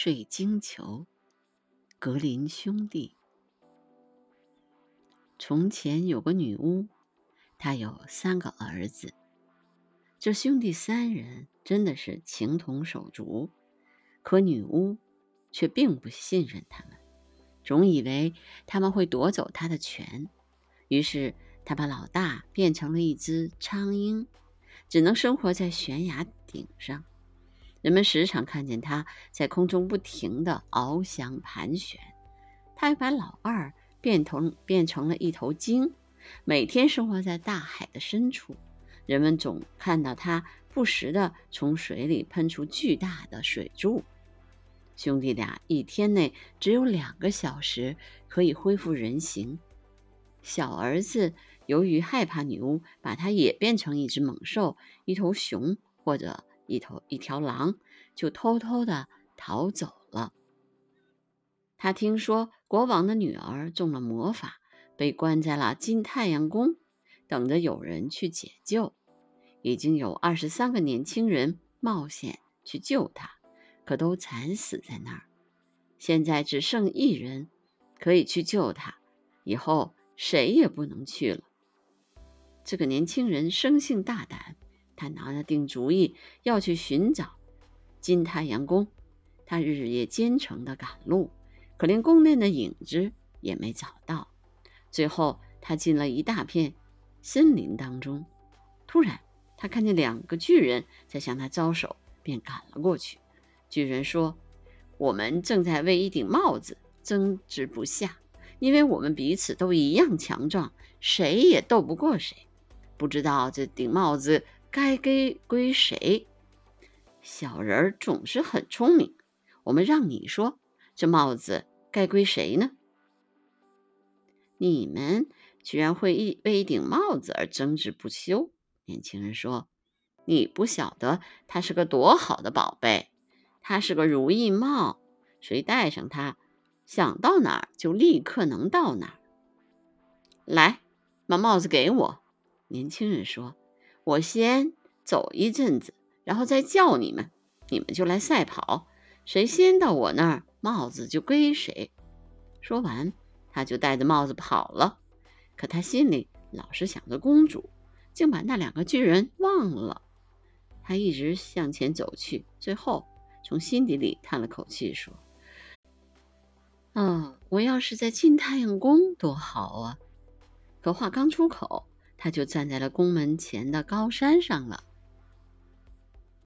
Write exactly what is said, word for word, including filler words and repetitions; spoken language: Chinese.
水晶球，格林兄弟。从前有个女巫，她有三个儿子。这兄弟三人真的是情同手足，可女巫却并不信任他们，总以为他们会夺走她的权。于是她把老大变成了一只苍鹰，只能生活在悬崖顶上。人们时常看见他在空中不停地翱翔盘旋。他又把老二变成变成了一头鲸，每天生活在大海的深处。人们总看到他不时地从水里喷出巨大的水柱。兄弟俩一天内只有两个小时可以恢复人形。小儿子由于害怕女巫，把他也变成一只猛兽，一头熊或者一头一条狼，就偷偷地逃走了。他听说国王的女儿中了魔法，被关在了金太阳宫，等着有人去解救。已经有二十三个年轻人冒险去救他，可都惨死在那儿。现在只剩一人可以去救他，以后谁也不能去了。这个年轻人生性大胆，他拿了定主意要去寻找金太阳宫。他日夜兼程的赶路，可连宫内的影子也没找到。最后他进了一大片森林当中，突然他看见两个巨人在向他招手，便赶了过去。巨人说：“我们正在为一顶帽子争执不下，因为我们彼此都一样强壮，谁也斗不过谁。不知道这顶帽子该归归谁？小人儿总是很聪明，我们让你说，这帽子该归谁呢？你们居然会一为一顶帽子而争执不休。”年轻人说：“你不晓得它是个多好的宝贝，它是个如意帽，谁戴上它，想到哪儿就立刻能到哪儿。来，把帽子给我。”年轻人说：“我先走一阵子，然后再叫你们，你们就来赛跑，谁先到我那儿，帽子就归谁。”说完，他就戴着帽子跑了。可他心里老是想着公主，竟把那两个巨人忘了。他一直向前走去，最后从心底里叹了口气说：“哦，我要是在金太阳宫多好啊！”可话刚出口，他就站在了宫门前的高山上了。